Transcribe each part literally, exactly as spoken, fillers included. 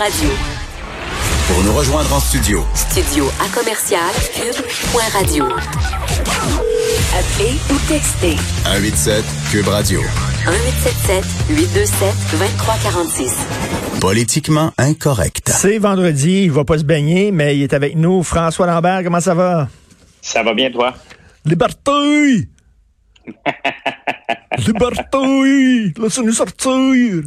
Radio. Pour nous rejoindre en studio. Studio à commercial cube point radio. Appelez ou textez. un huit sept cube radio. un huit sept sept huit deux sept deux trois quatre six. Politiquement incorrect. C'est vendredi, il va pas se baigner, mais il est avec nous. François Lambert, comment ça va? Ça va bien, toi? Liberté! Liberté! Laissez-nous sortir!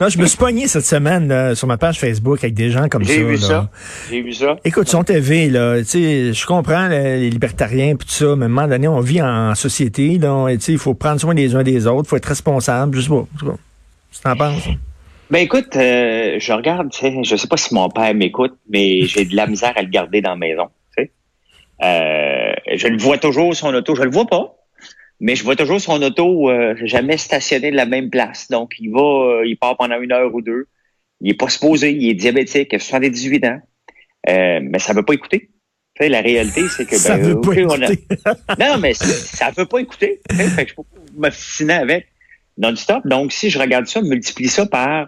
Non, je me suis pogné cette semaine là, sur ma page Facebook avec des gens comme J'ai ça. J'ai vu là. ça. J'ai vu ça. Écoute, sur T V, là, tu sais, je comprends là, les libertariens pis tout ça, mais à un moment donné, on vit en société, donc tu sais, il faut prendre soin des uns des autres, il faut être responsable, je sais pas. Je sais pas. Tu t'en penses? Ben écoute, euh, je regarde, tu sais, je sais pas si mon père m'écoute, mais j'ai de la misère à le garder dans la maison. Tu sais. Euh, je le vois toujours son auto, je le vois pas. Mais je vois toujours son auto euh, jamais stationné de la même place. Donc, il va, euh, il part pendant une heure ou deux. Il est pas supposé, il est diabétique, il a soixante-dix-huit ans. Euh, mais ça veut pas écouter. Tu sais, la réalité, c'est que... Ben, ça veut okay, pas écouter. A... Non, mais ça veut pas écouter. Fait que je peux pas m'obstiner avec non-stop. Donc, si je regarde ça, multiplie ça par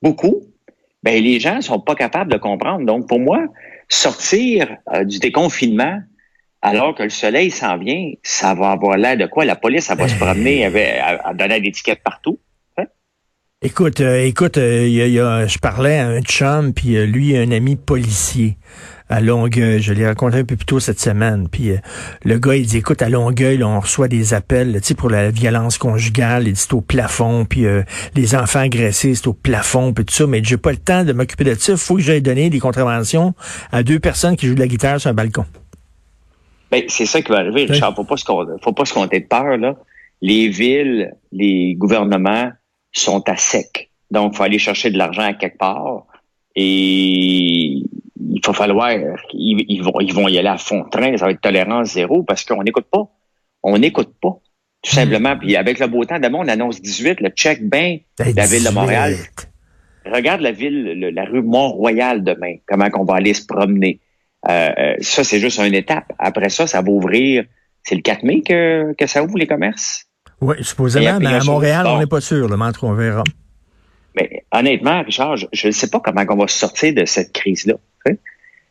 beaucoup, ben les gens sont pas capables de comprendre. Donc, pour moi, sortir euh, du déconfinement... Alors que le soleil s'en vient, ça va avoir l'air de quoi? La police, elle va se promener avec, à, à donner des étiquettes partout. Hein? Écoute, euh, écoute, euh, y a, y a, je parlais à un chum, puis euh, lui, un ami policier à Longueuil. Je l'ai rencontré un peu plus tôt cette semaine. Puis euh, le gars, il dit, écoute, à Longueuil, là, on reçoit des appels là, pour la violence conjugale. Il dit, c'est au plafond. Puis euh, les enfants agressés, c'est au plafond, puis tout ça. Mais j'ai pas le temps de m'occuper de ça. Il faut que j'aille donner des contraventions à deux personnes qui jouent de la guitare sur un balcon. Ben, c'est ça qui va arriver, Richard. Faut pas se compter, faut pas se compter de peur, là. Les villes, les gouvernements sont à sec. Donc, il faut aller chercher de l'argent à quelque part. Et il faut falloir, ils, ils vont, ils vont y aller à fond de train. Ça va être tolérance zéro parce qu'on n'écoute pas. On n'écoute pas. Tout simplement. Puis, avec le beau temps, d'abord, on annonce dix-huit, le check, ben, la ville de Montréal. Regarde la ville, le, la rue Mont-Royal demain. Comment qu'on va aller se promener. Euh, ça, c'est juste une étape. Après ça, ça va ouvrir... C'est le quatre mai que, que ça ouvre, les commerces? Oui, supposément, après, mais à Montréal, chose, on n'est pas sûr. Le mantre, on verra. Mais honnêtement, Richard, je ne sais pas comment on va sortir de cette crise-là.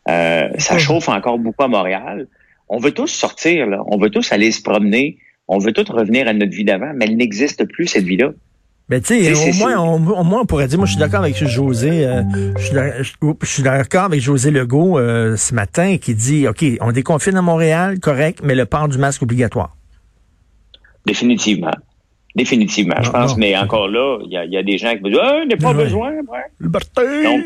Euh, ça chauffe encore beaucoup à Montréal. On veut tous sortir, là. On veut tous aller se promener. On veut tous revenir à notre vie d'avant, mais elle n'existe plus, cette vie-là. Mais tu sais, au moins, on, au moins, on pourrait dire, moi, je suis d'accord avec Josée, euh, je suis d'accord avec Josée Legault euh, ce matin, qui dit, OK, on déconfine à Montréal, correct, mais le port du masque obligatoire. Définitivement. Définitivement, ah, je pense, bon. Mais encore là, il y, y a des gens qui vont dire, ah, il n'y a pas oui. besoin, ouais. Liberté! Donc,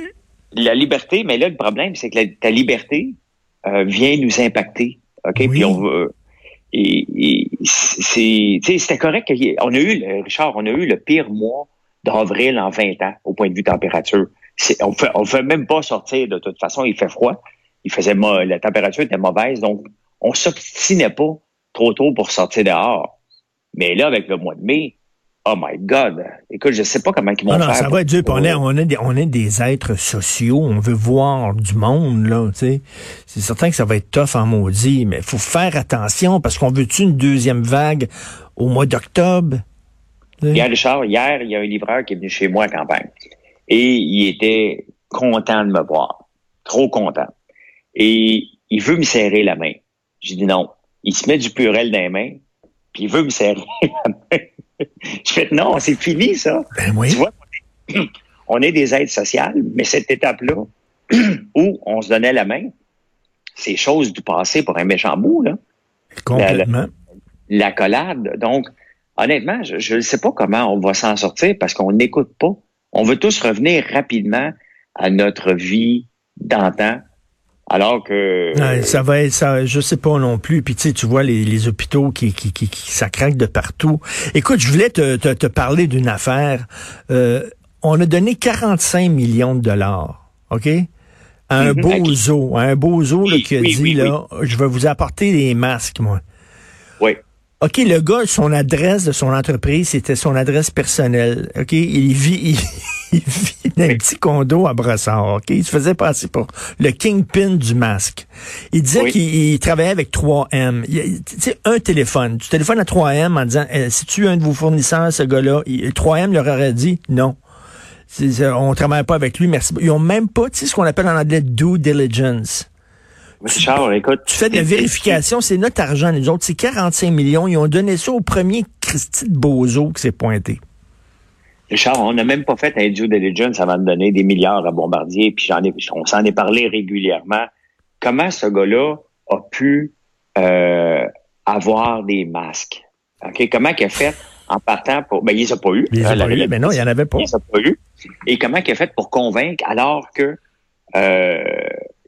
la liberté, mais là, le problème, c'est que la, ta liberté euh, vient nous impacter, OK? Oui. Puis on veut... Et, et c'est, tu sais, c'était correct. On a eu, Richard, on a eu le pire mois d'avril en vingt ans au point de vue température. C'est, on fait, on fait même pas sortir de toute façon. Il fait froid. Il faisait mo- la température était mauvaise, donc on s'obstinait pas trop tôt pour sortir dehors. Mais là, avec le mois de mai, oh my God! Écoute, je sais pas comment ils vont non, faire. Non, ça va être dur. On est, on est, des, on est des êtres sociaux. On veut voir du monde, là, tu sais. C'est certain que ça va être tough en maudit, mais faut faire attention parce qu'on veut-tu une deuxième vague au mois d'octobre? T'sais? Hier, Richard, hier, il y a un livreur qui est venu chez moi à Campagne. Et il était content de me voir. Trop content. Et il veut me serrer la main. J'ai dit non. Il se met du Purel dans les mains, puis il veut me serrer la main. Je fais, non, c'est fini, ça. Ben oui. Tu vois, on est des aides sociales, mais cette étape-là, où on se donnait la main, c'est chose du passé pour un méchant bout, là. Complètement. La collade. Donc, honnêtement, je ne sais pas comment on va s'en sortir parce qu'on n'écoute pas. On veut tous revenir rapidement à notre vie d'antan. Alors que... Ouais, ça va être, ça, je sais pas non plus. Puis tu sais, tu vois les, les hôpitaux qui, qui, qui, qui, ça craque de partout. Écoute, je voulais te, te, te parler d'une affaire. Euh, on a donné quarante-cinq millions de dollars, OK? À un mm-hmm. bozo, à un bozo oui, là, qui a oui, dit, oui, là, oui. je vais vous apporter des masques, moi. Oui. OK, le gars, son adresse de son entreprise, c'était son adresse personnelle. OK, il vit... Il... Il vit dans un petit condo à Brossard, OK? Il se faisait passer pour le kingpin du masque. Il disait oui. qu'il il travaillait avec trois M. Tu sais, un téléphone. Tu téléphones à trois M en disant, eh, si tu es un de vos fournisseurs, ce gars-là, il, trois M leur aurait dit non. C'est, on travaille pas avec lui, merci. Ils ont même pas, tu sais, ce qu'on appelle en anglais « due diligence ». Charles, écoute. Tu fais de la vérification, c'est notre argent, les autres. C'est quarante-cinq millions. Ils ont donné ça au premier Christy de Bozo qui s'est pointé. Charles, on n'a même pas fait un due diligence avant de donner des milliards à Bombardier, puis j'en ai, on s'en est parlé régulièrement. Comment ce gars-là a pu euh, avoir des masques? Okay? Comment il a fait en partant pour... Ben, il les a pas eu. Il les a pas eu, mais non, il n'y en avait pas. Il les a pas eu. Et comment il a fait pour convaincre alors que... Euh,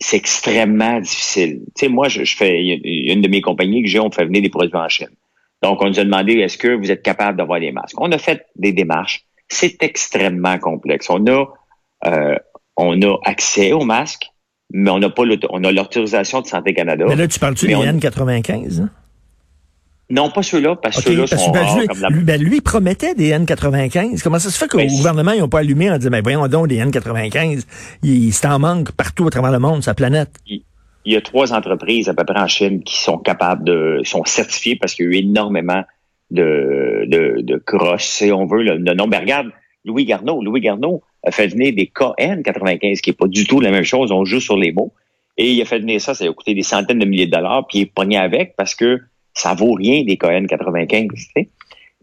c'est extrêmement difficile. Tu sais, moi, je, je fais une de mes compagnies que j'ai, on fait venir des produits en Chine. Donc, on nous a demandé, est-ce que vous êtes capable d'avoir des masques? On a fait des démarches. C'est extrêmement complexe. On a, euh, on a accès aux masques, mais on n'a pas on a l'autorisation de Santé Canada. Mais là, tu parles-tu des N quatre-vingt-quinze? Hein? Non, pas ceux-là, parce que okay, ceux-là parce sont ben, rares, lui, comme la... lui, ben, lui, il promettait des N quatre-vingt-quinze. Comment ça se fait qu'au ben, gouvernement, ils n'ont pas allumé en disant, ben, voyons donc, des N quatre-vingt-quinze, il, il s'en manque partout à travers le monde, sa planète. Il, il y a trois entreprises, à peu près en Chine, qui sont capables de, sont certifiées parce qu'il y a eu énormément de, de, de croches, si on veut, le, le nombre. Ben, regarde, Louis Garneau, Louis Garneau a fait venir des K N quatre-vingt-quinze, qui n'est pas du tout la même chose, on joue sur les mots. Et il a fait venir ça, ça a coûté des centaines de milliers de dollars, puis il est pogné avec parce que ça vaut rien des K N quatre-vingt-quinze, tu sais.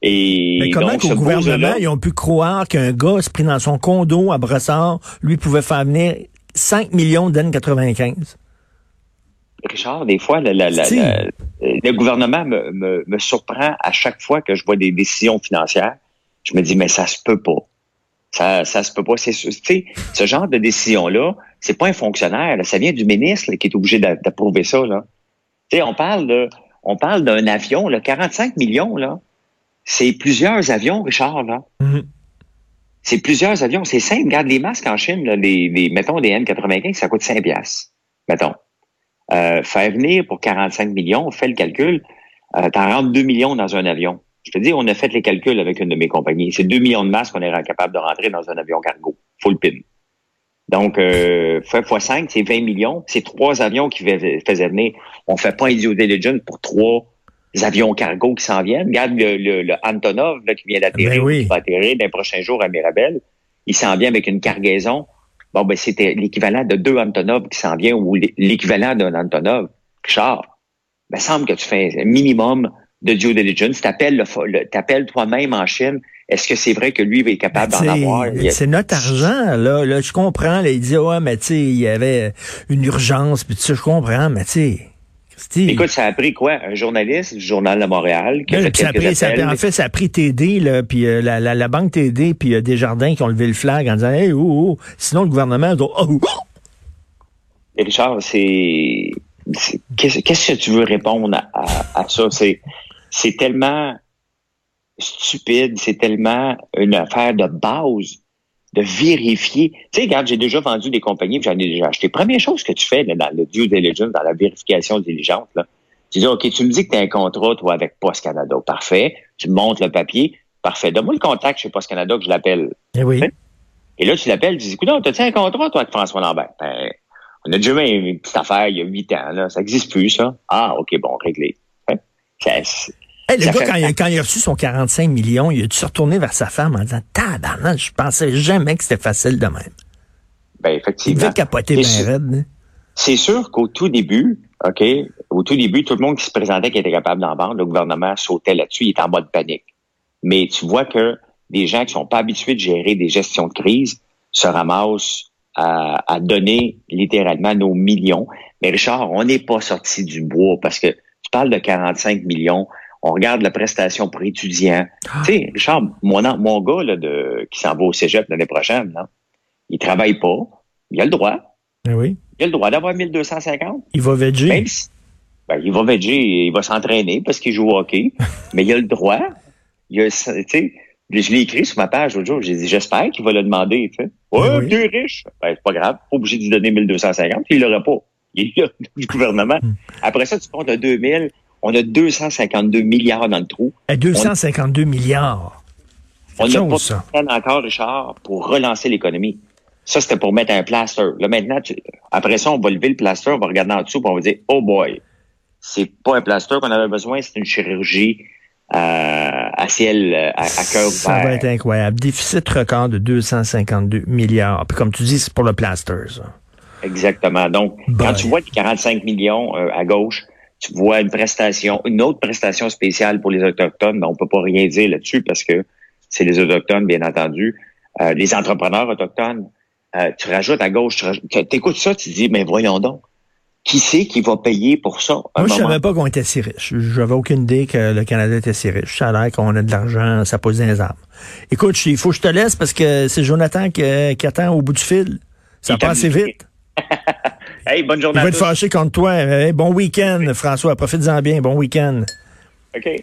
Et mais comment donc, qu'au gouvernement, ils ont pu croire qu'un gars se pris dans son condo à Brossard, lui pouvait faire venir cinq millions d'N quatre-vingt-quinze? Richard, des fois, la, la, la, la, le gouvernement me, me, me surprend à chaque fois que je vois des décisions financières. Je me dis, mais ça se peut pas. Ça, ça se peut pas. C'est, tu sais, ce genre de décision-là, c'est pas un fonctionnaire. Là. Ça vient du ministre là, qui est obligé d'a, d'approuver ça. Là. Tu sais, on parle de... On parle d'un avion, là, quarante-cinq millions, là. C'est plusieurs avions, Richard, là. Mm-hmm. C'est plusieurs avions. C'est simple. Regarde, les masques en Chine, là, les, les, mettons, des N quatre-vingt-quinze, ça coûte cinq piastres, mettons. Euh, faire venir pour quarante-cinq millions, fais le calcul, euh, t'en rentres deux millions dans un avion. Je te dis, on a fait les calculs avec une de mes compagnies. C'est deux millions de masques qu'on est capable de rentrer dans un avion cargo, full pin. Donc, euh, fois cinq, c'est vingt millions. C'est trois avions qui faisaient venir. On fait pas un due diligence pour trois avions cargo qui s'en viennent. Regarde le, le, le Antonov là, qui vient d'atterrir, ben oui. qui va atterrir dans les prochains jours à Mirabel. Il s'en vient avec une cargaison. Bon, ben c'était l'équivalent de deux Antonov qui s'en vient ou l'équivalent d'un Antonov. Richard, il me semble que tu fais un minimum de due diligence. T'appelles, le, le, t'appelles toi-même en Chine. Est-ce que c'est vrai que lui est capable ben, d'en avoir? A... C'est notre argent, là. Là, je comprends. Là, il dit, ouais, mais tu sais, il y avait une urgence, puis tu sais, je comprends, mais tu sais. Écoute, ça a pris quoi? Un journaliste du Journal de Montréal qui ben, a fait ça a pris, ça a pris, En fait, ça a pris T D, là, puis euh, la, la, la banque T D, puis euh, Desjardins qui ont levé le flag en disant, hey, oh, oh. Sinon, le gouvernement doit, oh, oh. Et Richard, c'est. c'est... Qu'est-ce, qu'est-ce que tu veux répondre à, à, à ça? C'est, c'est tellement. Stupide, c'est tellement une affaire de base, de vérifier. Tu sais, regarde, j'ai déjà vendu des compagnies, puis j'en ai déjà acheté. Première chose que tu fais là, dans le due diligence, dans la vérification diligente, là, tu dis, OK, tu me dis que tu as un contrat, toi, avec Post-Canada. Parfait. Tu montes le papier. Parfait. Donne-moi le contact chez Post-Canada que je l'appelle. Eh oui. Et là, tu l'appelles, tu dis, écoute, t'as-tu un contrat, toi, avec François Lambert? Ben, on a déjà eu une petite affaire il y a huit ans, là. Ça n'existe plus, ça. Ah, OK, bon, réglé. Hein? C'est... Hey, le ça gars, quand il, a, quand il a reçu son quarante-cinq millions, il a dû se retourner vers sa femme en disant « Tabarnak, je pensais jamais que c'était facile de même. » Ben, effectivement. Il devait capoter bien raide. Hein? C'est sûr qu'au tout début, OK, au tout début, tout le monde qui se présentait qui était capable d'en vendre, le gouvernement sautait là-dessus, il était en mode panique. Mais tu vois que des gens qui sont pas habitués de gérer des gestions de crise se ramassent à, à donner littéralement nos millions. Mais Richard, on n'est pas sorti du bois parce que tu parles de quarante-cinq millions. On regarde la prestation pour étudiants. Ah. Tu sais, Richard, mon, mon gars là, de, qui s'en va au Cégep l'année prochaine, là, il travaille pas, il a le droit. Eh oui. Il a le droit d'avoir mille deux cent cinquante. Il va veger. Même si, ben, il va veger, il va s'entraîner parce qu'il joue au hockey, mais il a le droit. Il a, tu sais, je l'ai écrit sur ma page l'autre jour, j'ai dit, j'espère qu'il va le demander. Tu sais. Ouais, plus oui. riche. Ben, c'est pas grave, pas obligé de lui donner mille deux cent cinquante, puis il l'aura pas. Il est là du gouvernement. Après ça, tu comptes un deux mille. On a deux cent cinquante-deux milliards dans le trou. À deux cent cinquante-deux on... milliards. C'est on n'a pas ça. De temps encore, Richard, pour relancer l'économie. Ça, c'était pour mettre un plaster. Là, maintenant, tu... après ça, on va lever le plaster, on va regarder en dessous et on va dire, oh boy, c'est pas un plaster qu'on avait besoin, c'est une chirurgie à, à ciel, à, à cœur. Ça va être incroyable. Déficit record de deux cent cinquante-deux milliards. Puis comme tu dis, c'est pour le plaster, ça. Exactement. Donc, Boy. quand tu vois les quarante-cinq millions euh, à gauche, tu vois une prestation, une autre prestation spéciale pour les Autochtones, ben on peut pas rien dire là-dessus parce que c'est les Autochtones, bien entendu. Euh, les entrepreneurs autochtones, euh, tu rajoutes à gauche, tu écoutes ça, tu te dis, mais voyons donc, qui c'est qui va payer pour ça? Moi, je savais pas qu'on était si riche. J'avais aucune idée que le Canada était si riche. Ça a l'air qu'on a de l'argent, ça pose dans les arbres. Écoute, il faut que je te laisse parce que c'est Jonathan qui, qui attend au bout du fil. Ça il passe vite. Hey, bonne journée. Je vais te fâcher contre toi. Hey, bon week-end, François. Profite-en bien. Bon week-end. OK.